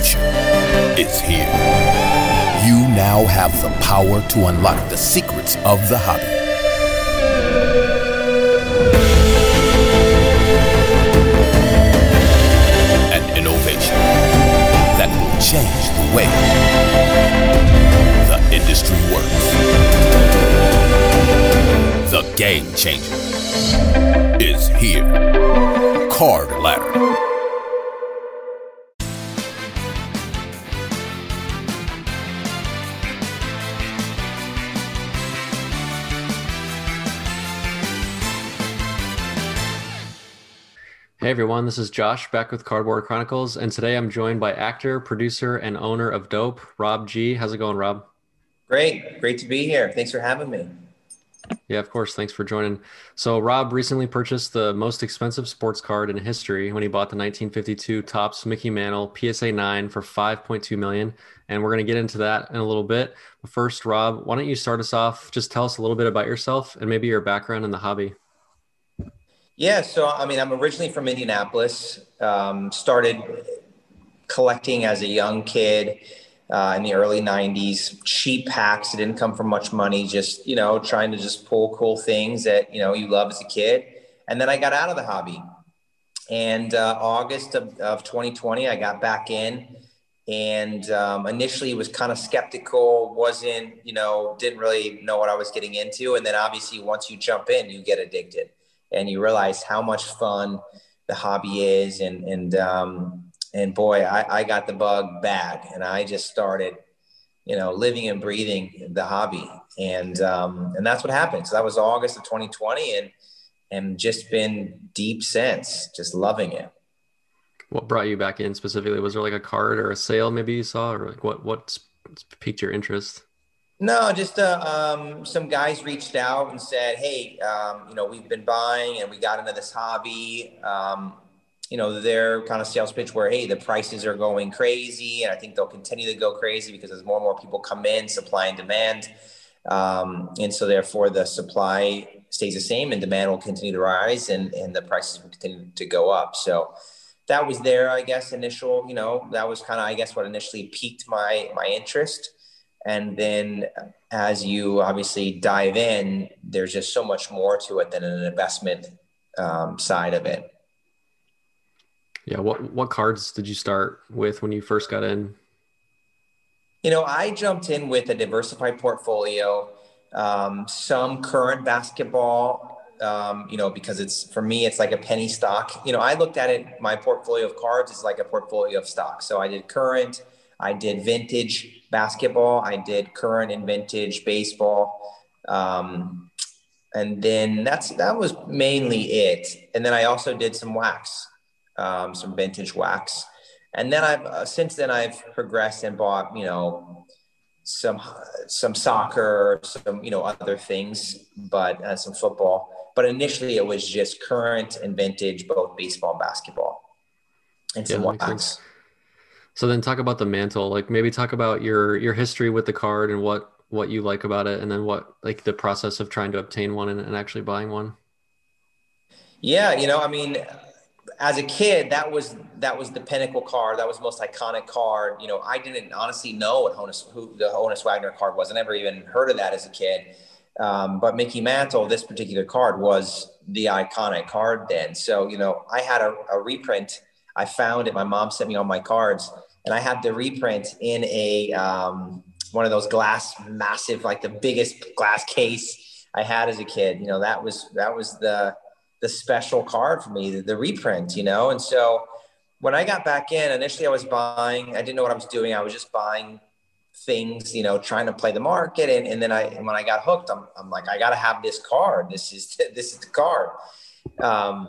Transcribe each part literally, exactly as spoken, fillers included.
future is here. You now have the power to unlock the secrets of the hobby. An innovation that will change the way the industry works. The game changer is here. Card Ladder. Hey everyone, this is Josh back with Cardboard Chronicles, and today I'm joined by actor, producer, and owner of Dope, Rob G. How's it going, Rob? Great. Great to be here. Thanks for having me. Yeah, of course. Thanks for joining. So Rob recently purchased the most expensive sports card in history when he bought the nineteen fifty-two Topps Mickey Mantle P S A nine for five point two million dollars, and we're going to get into that in a little bit. But first, Rob, why don't you start us off? Just tell us a little bit about yourself and maybe your background in the hobby. Yeah, so I mean, I'm originally from Indianapolis, um, started collecting as a young kid uh, in the early nineties, cheap packs. It didn't come from much money, just, you know, trying to just pull cool things that, you know, you love as a kid. And then I got out of the hobby. And uh, August of, of twenty twenty, I got back in, and um, initially was kind of skeptical, wasn't, you know, didn't really know what I was getting into. And then obviously once you jump in, you get addicted. And you realize how much fun the hobby is. And, and, um, and boy, I, I got the bug bad, and I just started, you know, living and breathing the hobby. And, um, and that's what happened. So that was August of twenty twenty, and, and just been deep since, just loving it. What brought you back in specifically? Was there like a card or a sale maybe you saw, or like what, what piqued your interest? No, just uh, um, some guys reached out and said, hey, um, you know, we've been buying and we got into this hobby. Um, you know, their kind of sales pitch where, hey, the prices are going crazy. And I think they'll continue to go crazy because as more and more people come in, supply and demand. Um, and so therefore the supply stays the same and demand will continue to rise, and, and the prices will continue to go up. So that was their, I guess, initial, you know, that was kind of, I guess, what initially piqued my my interest. And then as you obviously dive in, there's just so much more to it than an investment um, side of it. Yeah. What, what cards did you start with when you first got in? You know, I jumped in with a diversified portfolio, um, some current basketball, um, you know, because it's, for me, it's like a penny stock. You know, I looked at it, my portfolio of cards is like a portfolio of stocks. So I did current, I did vintage basketball, I did current and vintage baseball. Um, and then that's, that was mainly it. And then I also did some wax, um, some vintage wax. And then I've, uh, since then I've progressed and bought, you know, some, some soccer, some, you know, other things, but uh, some football, but initially it was just current and vintage, both baseball and basketball, and some yeah, wax. So then talk about the Mantle, like maybe talk about your, your history with the card and what, what you like about it. And then what, like the process of trying to obtain one and, and actually buying one. Yeah. You know, I mean, as a kid, that was, that was the pinnacle card. That was the most iconic card. You know, I didn't honestly know what Honus, who the Honus Wagner card was. I never even heard of that as a kid. Um, but Mickey Mantle, this particular card was the iconic card then. So, you know, I had a, a reprint I found it. My mom sent me all my cards, and I had the reprint in a um, one of those glass, massive, like the biggest glass case I had as a kid. You know, that was that was the the special card for me, the, the reprint. You know, and so when I got back in, initially I was buying. I didn't know what I was doing. I was just buying things. You know, trying to play the market, and, and then I and when I got hooked, I'm I'm like, I got to have this card. This is this is the card. Um,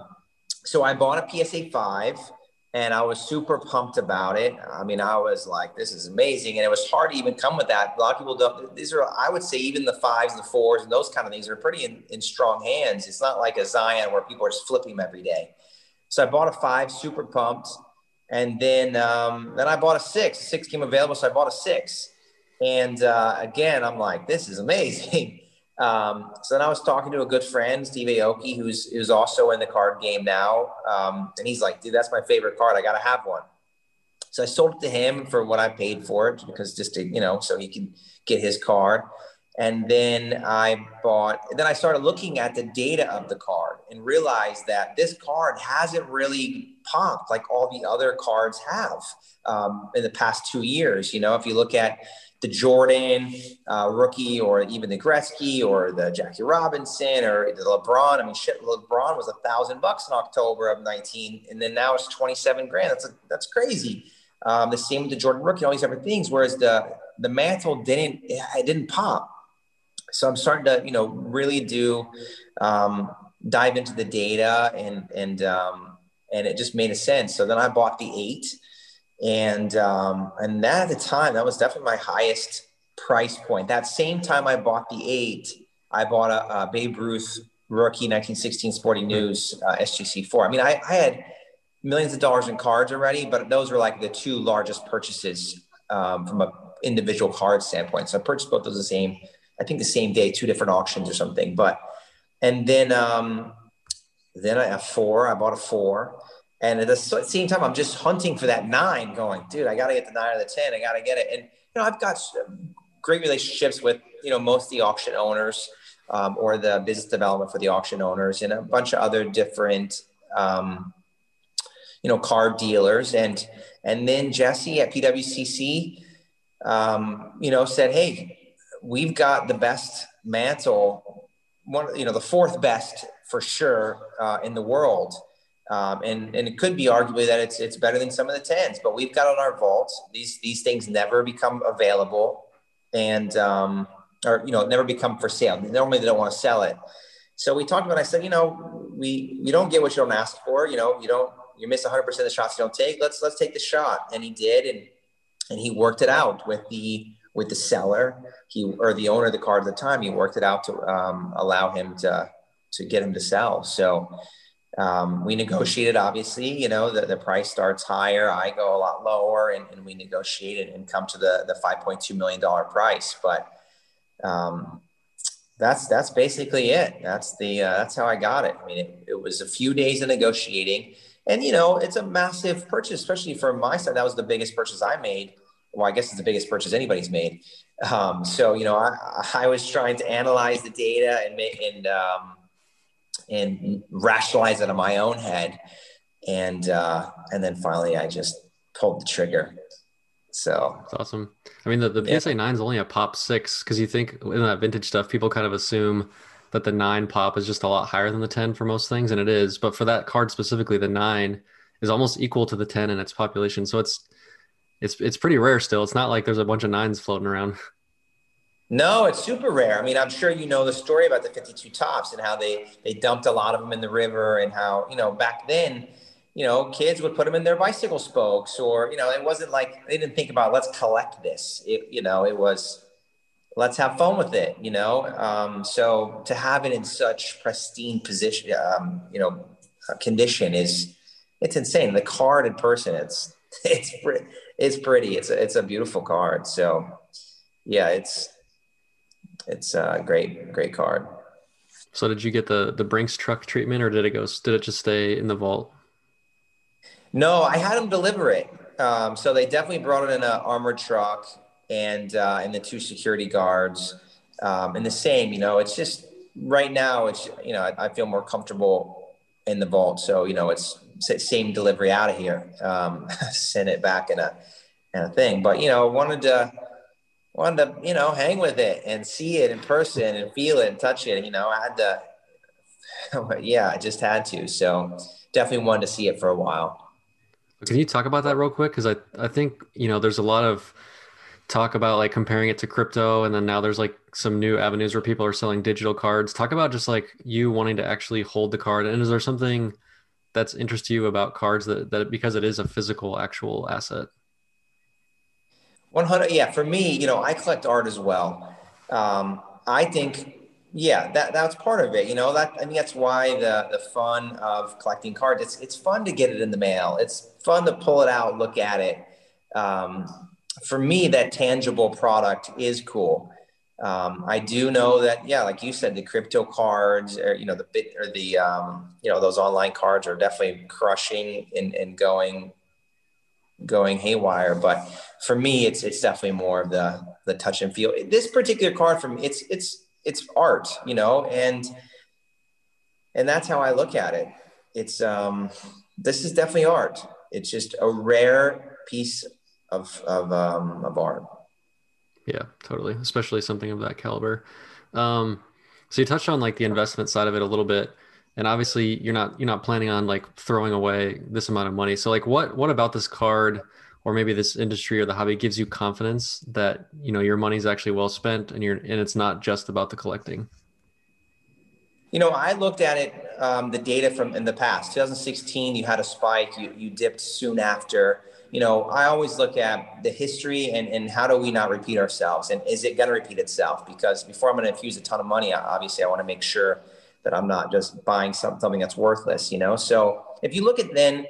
so I bought a P S A five. And I was super pumped about it. I mean, I was like, this is amazing. And it was hard to even come with that. A lot of people don't, these are, I would say even the fives, the fours and those kind of things are pretty in, in strong hands. It's not like a Zion where people are just flipping them every day. So I bought a five, super pumped. And then, um, then I bought a six, six came available. So I bought a six. And uh, again, I'm like, this is amazing. Um, so then I was talking to a good friend, Steve Aoki, who's, who's also in the card game now. Um, and he's like, dude, that's my favorite card. I got to have one. So I sold it to him for what I paid for it, because just to, you know, so he could get his card. And then I bought, then I started looking at the data of the card and realized that this card hasn't really popped like all the other cards have um, in the past two years. You know, if you look at the Jordan uh, rookie, or even the Gretzky, or the Jackie Robinson, or the LeBron. I mean, shit, LeBron was a thousand bucks in October of nineteen, and then now it's twenty-seven grand. That's a, that's crazy. Um, the same with the Jordan rookie, all these other things. Whereas the the Mantle didn't, it didn't pop. So I'm starting to, you know, really do um, dive into the data, and and um, and it just made a sense. So then I bought the eight. And, um, and that at the time, that was definitely my highest price point. That same time I bought the eight, I bought a, a Babe Ruth rookie nineteen sixteen Sporting News uh, S G C four. I mean, I, I had millions of dollars in cards already, but those were like the two largest purchases um, from an individual card standpoint. So I purchased both those the same, I think the same day, two different auctions or something. But, and then, um, then I have four, I bought a four. And at the same time, I'm just hunting for that nine, going, dude, I got to get the nine or the ten. I got to get it. And, you know, I've got great relationships with, you know, most of the auction owners um, or the business development for the auction owners and a bunch of other different, um, you know, card dealers. And and then Jesse at P W C C, um, you know, said, hey, we've got the best Mantle, one, you know, the fourth best for sure uh, in the world. Um, and, and it could be arguably that it's it's better than some of the tens, but we've got on our vaults. These these things never become available, and um, or you know never become for sale. Normally they don't want to sell it. So we talked about. I said, you know, we we don't get what you don't ask for. You know, you don't you miss one hundred percent of the shots you don't take. Let's let's take the shot, and he did, and and he worked it out with the with the seller, he or the owner of the card at the time. He worked it out to um, allow him to to get him to sell. So. Um, we negotiated, obviously, you know, the, the price starts higher, I go a lot lower, and, and we negotiated and come to the, the five point two million dollars price. But, um, that's, that's basically it. That's the, uh, that's how I got it. I mean, it, it was a few days of negotiating, and, you know, it's a massive purchase, especially for my side. That was the biggest purchase I made. Well, I guess it's the biggest purchase anybody's made. Um, so, you know, I, I was trying to analyze the data and, and, um, and rationalize it in my own head. And, uh, and then finally I just pulled the trigger. So that's awesome. I mean, the, the yeah. P S A nine is only a pop six. Cause you think in that vintage stuff, people kind of assume that the nine pop is just a lot higher than the ten for most things. And it is, but for that card specifically, the nine is almost equal to the ten in its population. So it's, it's, it's pretty rare still. It's not like there's a bunch of nines floating around. No, it's super rare. I mean, I'm sure you know the story about the fifty-two Topps and how they, they dumped a lot of them in the river, and how, you know, back then, you know, kids would put them in their bicycle spokes, or, you know, it wasn't like they didn't think about let's collect this. It, you know, it was let's have fun with it, you know. Um, so to have it in such pristine position, um, you know, condition is it's insane. The card in person, it's it's it's pretty. It's a, it's a beautiful card. So, yeah, it's. It's a great, great card. So did you get the, the Brinks truck treatment, or did it go, did it just stay in the vault? No, I had them deliver it. Um, so they definitely brought it in an armored truck, and, uh, and the two security guards, um, and the same, you know, it's just right now it's, you know, I, I feel more comfortable in the vault. So, you know, it's same delivery out of here, um, send it back in a, in a thing, but, you know, wanted to, wanted to, you know, hang with it and see it in person and feel it and touch it. You know, I had to, yeah, I just had to. So definitely wanted to see it for a while. Can you talk about that real quick? Cause I, I think, you know, there's a lot of talk about like comparing it to crypto. And then now there's like some new avenues where people are selling digital cards. Talk about just like you wanting to actually hold the card. And is there something that's interests you about cards that, that because it is a physical actual asset? one hundred Yeah. For me, you know, I collect art as well. Um, I think, yeah, that that's part of it. You know, that, I mean, that's why the, the fun of collecting cards, it's, it's fun to get it in the mail. It's fun to pull it out, look at it. Um, for me, that tangible product is cool. Um, I do know that, yeah, like you said, the crypto cards or, you know, the bit or the, um, you know, those online cards are definitely crushing and, and going, going haywire. But for me, it's it's definitely more of the the touch and feel. This particular card for me, it's it's it's art, you know, and and that's how I look at it. It's um, this is definitely art. It's just a rare piece of of um, of art. Yeah, totally. Especially something of that caliber. Um, so you touched on like the investment side of it a little bit, and obviously you're not, you're not planning on like throwing away this amount of money. So like what, what about this card or maybe this industry or the hobby gives you confidence that, you know, your money's actually well spent and you're, and it's not just about the collecting? You know, I looked at it, um, the data from in the past, two thousand sixteen, you had a spike, you, you dipped soon after. You know, I always look at the history and, and how do we not repeat ourselves? And is it going to repeat itself? Because before I'm going to infuse a ton of money, obviously I want to make sure that I'm not just buying something that's worthless, you know? So if you look at then,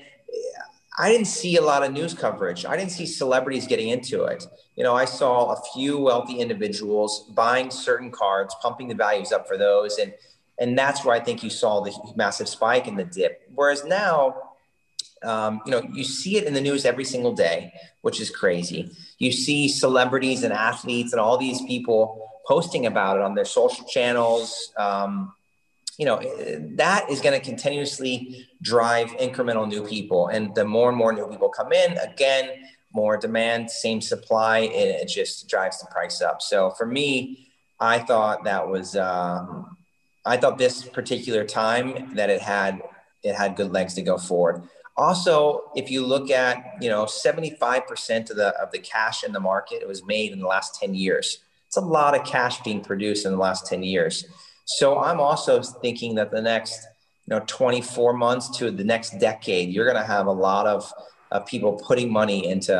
I didn't see a lot of news coverage. I didn't see celebrities getting into it. You know, I saw a few wealthy individuals buying certain cards, pumping the values up for those. And, and that's where I think you saw the massive spike in the dip. Whereas now, Um, you know, you see it in the news every single day, which is crazy. You see celebrities and athletes and all these people posting about it on their social channels. Um, you know, that is going to continuously drive incremental new people. And the more and more new people come in, again, more demand, same supply, and it just drives the price up. So for me, I thought that was, um, I thought this particular time that it had, it had good legs to go forward. Also, if you look at, you know, seventy-five percent of the of the cash in the market, it was made in the last ten years. It's a lot of cash being produced in the last ten years. So I'm also thinking that the next, you know, twenty-four months to the next decade, you're going to have a lot of, of people putting money into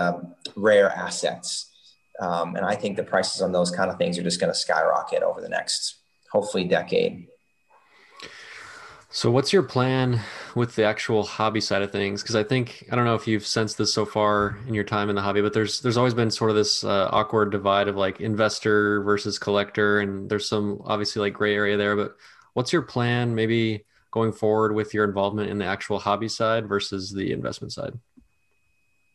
rare assets. Um, and I think the prices on those kind of things are just going to skyrocket over the next, hopefully, decade. So what's your plan with the actual hobby side of things? Because I think, I don't know if you've sensed this so far in your time in the hobby, but there's there's always been sort of this uh, awkward divide of like investor versus collector. And there's some obviously like gray area there, but what's your plan maybe going forward with your involvement in the actual hobby side versus the investment side?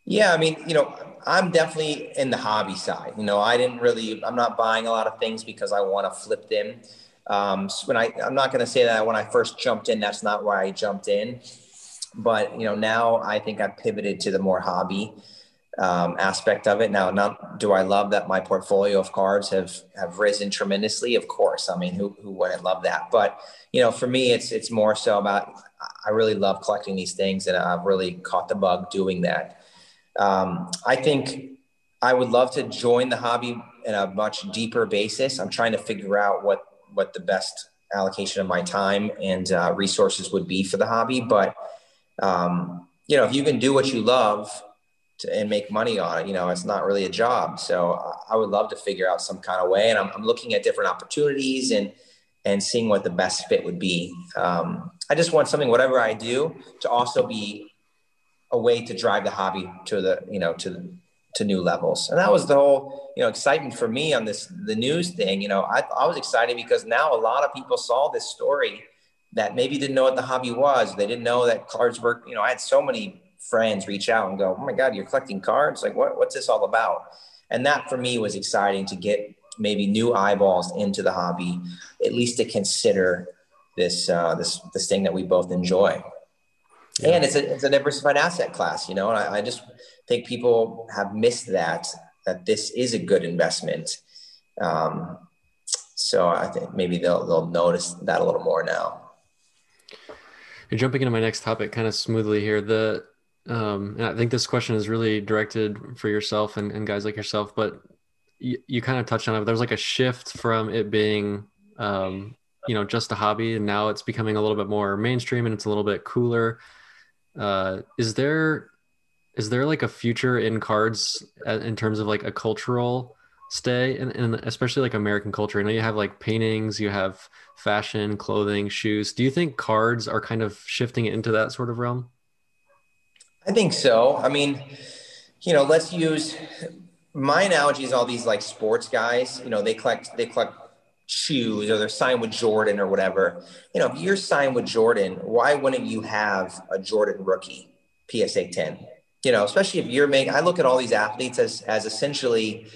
Yeah, I mean, you know, I'm definitely in the hobby side. You know, I didn't really, I'm not buying a lot of things because I want to flip them. Um, so when I, I'm not going to say that when I first jumped in, that's not why I jumped in, but you know, now I think I've pivoted to the more hobby, um, aspect of it. Now, not, do I love that my portfolio of cards have, have risen tremendously? Of course. I mean, who, who wouldn't love that? But you know, for me, it's, it's more so about, I really love collecting these things and I've really caught the bug doing that. Um, I think I would love to join the hobby in a much deeper basis. I'm trying to figure out what, what the best allocation of my time and uh, resources would be for the hobby. But, um, you know, if you can do what you love to, and make money on it, you know, it's not really a job. So I would love to figure out some kind of way. And I'm, I'm looking at different opportunities and, and seeing what the best fit would be. Um, I just want something, whatever I do, to also be a way to drive the hobby to the, you know, to the, to new levels. And that was the whole, you know, excitement for me on this, the news thing. You know, I, I was excited because now a lot of people saw this story that maybe didn't know what the hobby was. They didn't know that cards were, you know, I had so many friends reach out and go, oh my God, you're collecting cards. Like what, what's this all about? And that for me was exciting to get maybe new eyeballs into the hobby, at least to consider this, uh, this, this thing that we both enjoy. Yeah. And it's a, it's a diversified asset class, you know, and I, I just think people have missed that, that this is a good investment. Um, so I think maybe they'll, they'll notice that a little more now. You're jumping into my next topic kind of smoothly here. The, um, and I think this question is really directed for yourself and, and guys like yourself, but you, you kind of touched on it. There's like a shift from it being, um, you know, just a hobby, and now it's becoming a little bit more mainstream and it's a little bit cooler. Uh, is there, is there like a future in cards in terms of like a cultural stay and, and especially like American culture? I know you have like paintings, you have fashion, clothing, shoes. Do you think cards are kind of shifting into that sort of realm? I think so. I mean, you know, let's use my analogy is all these like sports guys, you know, they collect, they collect shoes or they're signed with Jordan or whatever. You know, if you're signed with Jordan, why wouldn't you have a Jordan rookie P S A ten? you know, especially if you're making, I look at all these athletes as, as essentially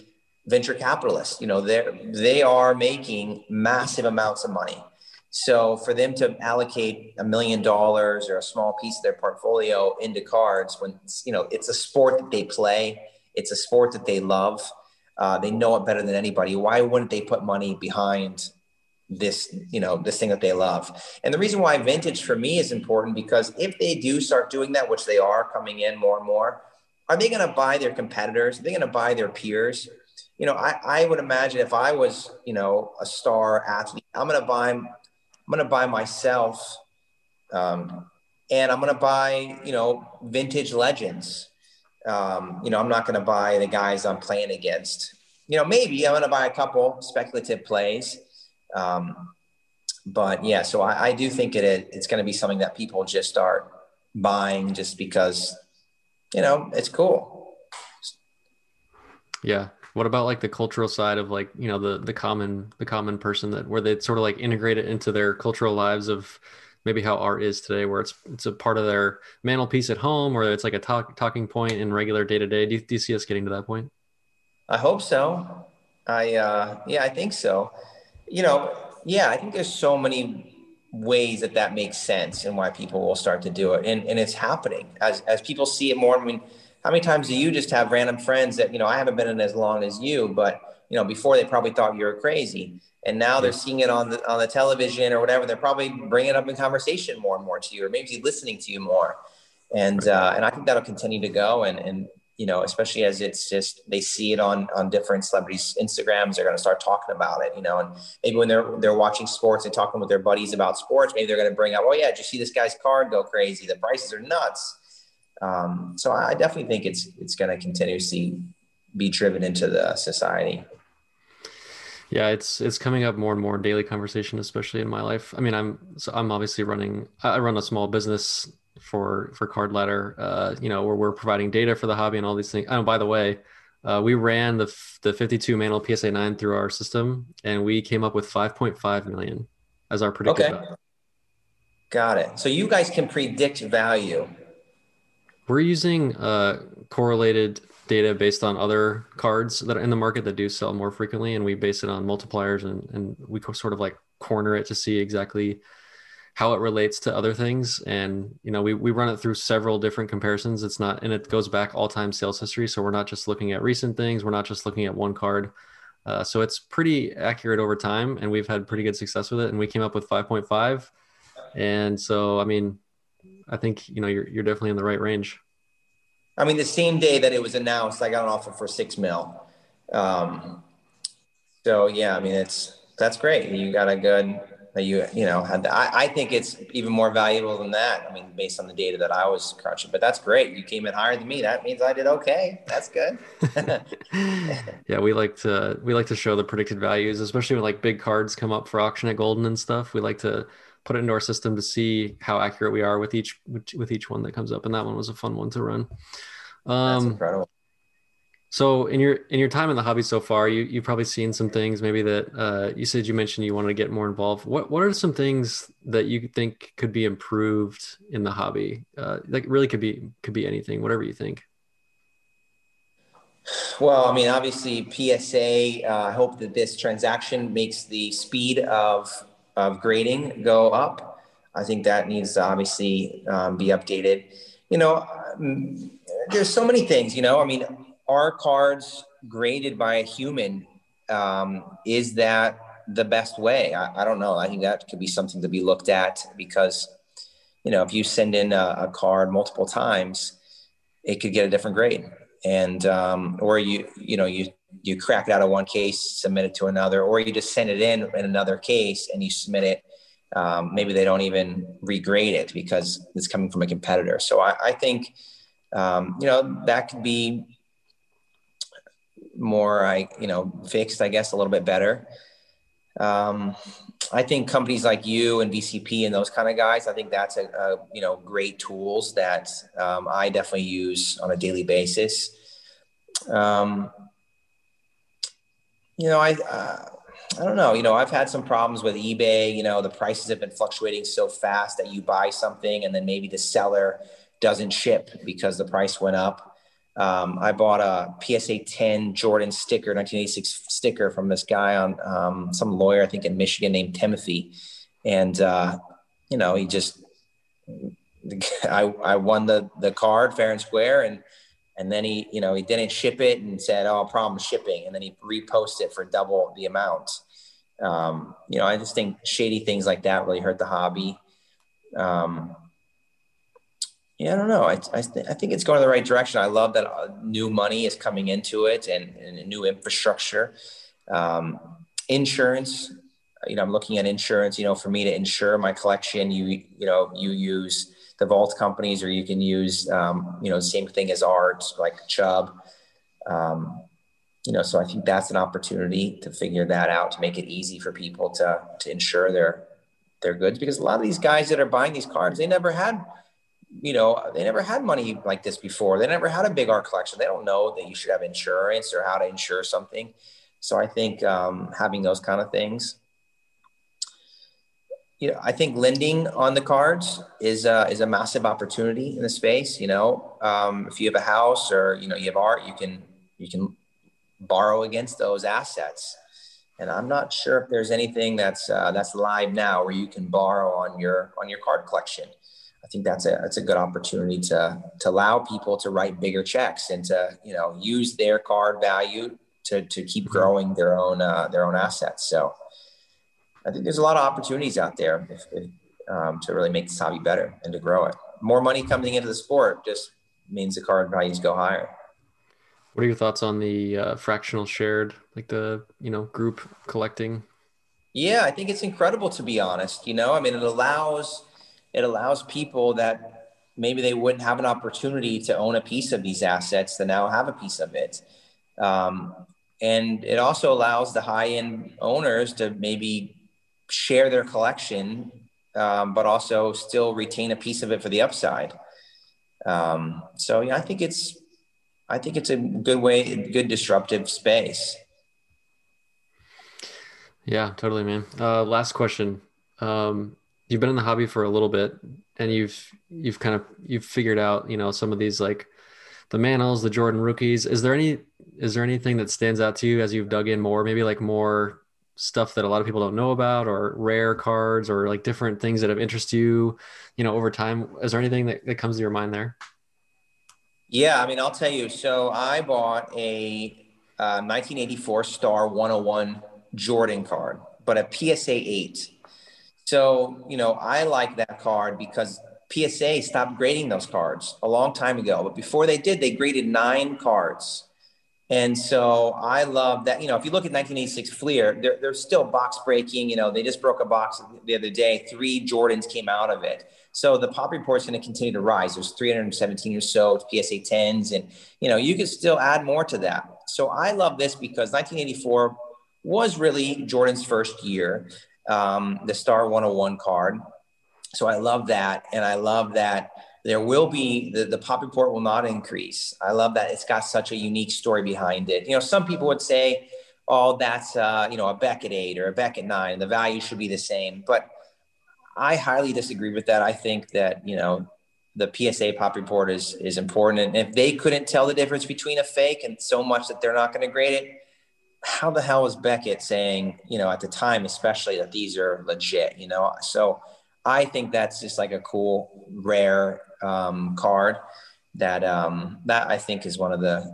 venture capitalists, you know, they're, they are making massive amounts of money. So for them to allocate a million dollars or a small piece of their portfolio into cards when, you know, it's a sport that they play, it's a sport that they love. Uh, they know it better than anybody. Why wouldn't they put money behind this, you know, this thing that they love? And the reason why vintage for me is important, because if they do start doing that, which they are coming in more and more, are they going to buy their competitors? Are they going to buy their peers? You know, I, I would imagine if I was, you know, a star athlete, I'm going to buy I'm going to buy myself um, and I'm going to buy, you know, vintage legends. Um, you know, I'm not going to buy the guys I'm playing against. You know, maybe I'm going to buy a couple speculative plays. Um, but yeah, so I, I do think it, it it's going to be something that people just start buying just because, you know, it's cool. Yeah. What about like the cultural side of like, you know, the, the common, the common person that where they'd sort of like integrate it into their cultural lives of maybe how art is today, where it's, it's a part of their mantelpiece at home, or it's like a talk, talking point in regular day to day. Do you see us getting to that point? I hope so. I, uh, yeah, I think so. You know, yeah, I think there's so many ways that that makes sense and why people will start to do it. And, and it's happening as, as people see it more. I mean, how many times do you just have random friends that, you know, I haven't been in as long as you, but, you know, before they probably thought you were crazy, and now they're seeing it on the, on the television or whatever. They're probably bringing it up in conversation more and more to you, or maybe listening to you more. And, uh, and I think that'll continue to go. And, and, you know, especially as it's just, they see it on, on different celebrities' Instagrams, they're going to start talking about it, you know, and maybe when they're, they're watching sports and talking with their buddies about sports, maybe they're going to bring up, oh yeah, did you see this guy's card go crazy? The prices are nuts. Um, so I definitely think it's it's going to continuously be driven into the society. Yeah, it's it's coming up more and more in daily conversation, especially in my life. I mean, I'm so I'm obviously running. I run a small business for for Card Ladder. Uh, you know, where we're providing data for the hobby and all these things. Oh, by the way, uh, we ran the the fifty-two Mantle P S A nine through our system, and we came up with five point five million as our predicted value. Okay, got it. So you guys can predict value. We're using uh, correlated data based on other cards that are in the market that do sell more frequently. And we base it on multipliers, and, and we sort of like corner it to see exactly how it relates to other things. And, you know, we, we run it through several different comparisons. It's not, and it goes back all time sales history. So we're not just looking at recent things. We're not just looking at one card. Uh, so it's pretty accurate over time, and we've had pretty good success with it. And we came up with five point five. And so, I mean, I think, you know, you're you're definitely in the right range. I mean, the same day that it was announced, I got an offer for six mil. Um, so yeah, I mean, it's, that's great. You got a good, you, you know, had the, I, I think it's even more valuable than that. I mean, based on the data that I was crunching, but that's great. You came in higher than me. That means I did okay. That's good. Yeah. We like to, we like to show the predicted values, especially when like big cards come up for auction at Golden and stuff. We like to put it into our system to see how accurate we are with each, with each one that comes up. And that one was a fun one to run. Um, That's incredible. So in your, in your time in the hobby so far, you, you've probably seen some things maybe that uh, you said, you mentioned you wanted to get more involved. What, what are some things that you think could be improved in the hobby? Uh, like really could be, could be anything, whatever you think. Well, I mean, obviously P S A, uh, I hope that this transaction makes the speed of, of grading go up. I think that needs to obviously um, be updated. You know, there's so many things, you know, I mean, are cards graded by a human? Um, is that the best way? I, I don't know. I think that could be something to be looked at, because, you know, if you send in a, a card multiple times, it could get a different grade. And, um, or you, you know, you, you crack it out of one case, submit it to another, or you just send it in in another case and you submit it. Um, maybe they don't even regrade it because it's coming from a competitor. So I, I think, um, you know, that could be more, I, you know, fixed, I guess, a little bit better. Um, I think companies like you and V C P and those kind of guys, I think that's a, a you know, great tools that, um, I definitely use on a daily basis. Um, You know, I, uh, I don't know, you know, I've had some problems with eBay. You know, the prices have been fluctuating so fast that you buy something and then maybe the seller doesn't ship because the price went up. Um, I bought a P S A ten Jordan sticker, nineteen eighty-six sticker from this guy on um, some lawyer, I think in Michigan, named Timothy. And, uh, you know, he just, I, I won the, the card fair and square. And, and then he, you know, he didn't ship it and said, oh, problem shipping. And then he reposted it for double the amount. Um, you know, I just think shady things like that really hurt the hobby. Um, Yeah, I don't know. I I, th- I think it's going in the right direction. I love that new money is coming into it and, and new infrastructure. Um, insurance, you know, I'm looking at insurance, you know, for me to insure my collection, you you know, you use the vault companies, or you can use, um, you know, same thing as art, like Chubb. Um, you know, so I think that's an opportunity to figure that out, to make it easy for people to to insure their their goods, because a lot of these guys that are buying these cards, they never had you know, they never had money like this before. They never had a big art collection. They don't know that you should have insurance or how to insure something. So I think um, having those kind of things, you know, I think lending on the cards is uh, is a massive opportunity in the space. You know, um, if you have a house or, you know, you have art, you can, you can borrow against those assets. And I'm not sure if there's anything that's, uh, that's live now where you can borrow on your, on your card collection. I think that's a that's a good opportunity to to allow people to write bigger checks and to, you know, use their card value to to keep growing their own uh, their own assets. So I think there's a lot of opportunities out there if, if, um, to really make this hobby better and to grow it. More money coming into the sport just means the card values go higher. What are your thoughts on the uh, fractional shared, like the, you know, group collecting? Yeah, I think it's incredible, to be honest. You know, I mean, it allows. It allows people that maybe they wouldn't have an opportunity to own a piece of these assets to now have a piece of it. Um, and it also allows the high-end owners to maybe share their collection, um, but also still retain a piece of it for the upside. Um, so yeah, I think it's, I think it's a good way, good disruptive space. Yeah, totally, man. Uh, last question. Um, You've been in the hobby for a little bit, and you've you've kind of you've figured out, you know, some of these, like the Mantles, the Jordan rookies. Is there any is there anything that stands out to you as you've dug in more? Maybe like more stuff that a lot of people don't know about, or rare cards, or like different things that have interest you, you know, over time. Is there anything that, that comes to your mind there? Yeah, I mean, I'll tell you. So I bought a uh, nineteen eighty-four Star one oh one Jordan card, but a P S A eight. So, you know, I like that card because P S A stopped grading those cards a long time ago. But before they did, they graded nine cards. And so I love that. You know, if you look at nineteen eighty-six Fleer, they're, they're still box breaking. You know, they just broke a box the other day. Three Jordans came out of it. So the pop report's going to continue to rise. There's three hundred seventeen or so P S A tens. And, you know, you can still add more to that. So I love this because nineteen eighty-four was really Jordan's first year. Um, the Star one oh one card. So I love that. And I love that there will be, the, the pop report will not increase. I love that it's got such a unique story behind it. You know, some people would say, oh, that's, uh, you know, a Beckett eight or a Beckett nine, the value should be the same. But I highly disagree with that. I think that, you know, the P S A pop report is, is important. And if they couldn't tell the difference between a fake and so much that they're not going to grade it, how the hell is Beckett saying, you know, at the time, especially, that these are legit, you know? So I think that's just like a cool, rare um, card that, um, that I think is one of the,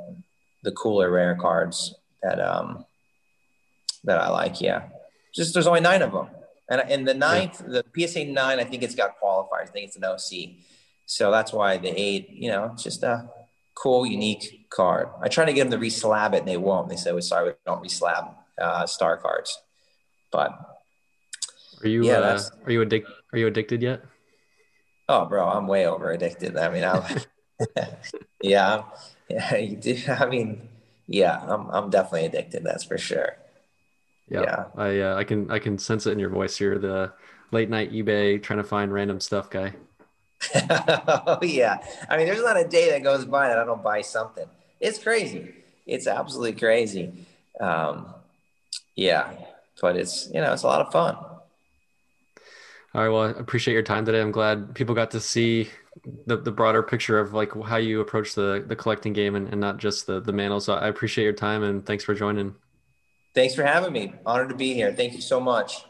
the cooler rare cards that, um, that I like. Yeah. Just, there's only nine of them. And, and the ninth, yeah. The P S A nine, I think it's got qualifiers. I think it's an O C. So that's why the eight, you know, it's just a cool, unique card. I try to get them to reslab it, and they won't. They say, "Well, sorry, we don't reslab uh, Star cards." But are you? Yeah, uh, are you addicted? Are you addicted yet? Oh, bro, I'm way over addicted. I mean, I yeah, yeah, you do. I mean, yeah, I'm, I'm definitely addicted. That's for sure. Yeah, yeah. I, uh, I can, I can sense it in your voice. You're the late night eBay trying to find random stuff guy. Oh yeah, I mean, there's not a day that goes by that I don't buy something. It's crazy. It's absolutely crazy. Um, yeah, but it's, you know, it's a lot of fun. All right, well, I appreciate your time today. I'm glad people got to see the, the broader picture of like how you approach the, the collecting game and, and not just the, the Mantle. So I appreciate your time and thanks for joining. Thanks for having me. Honored to be here. Thank you so much.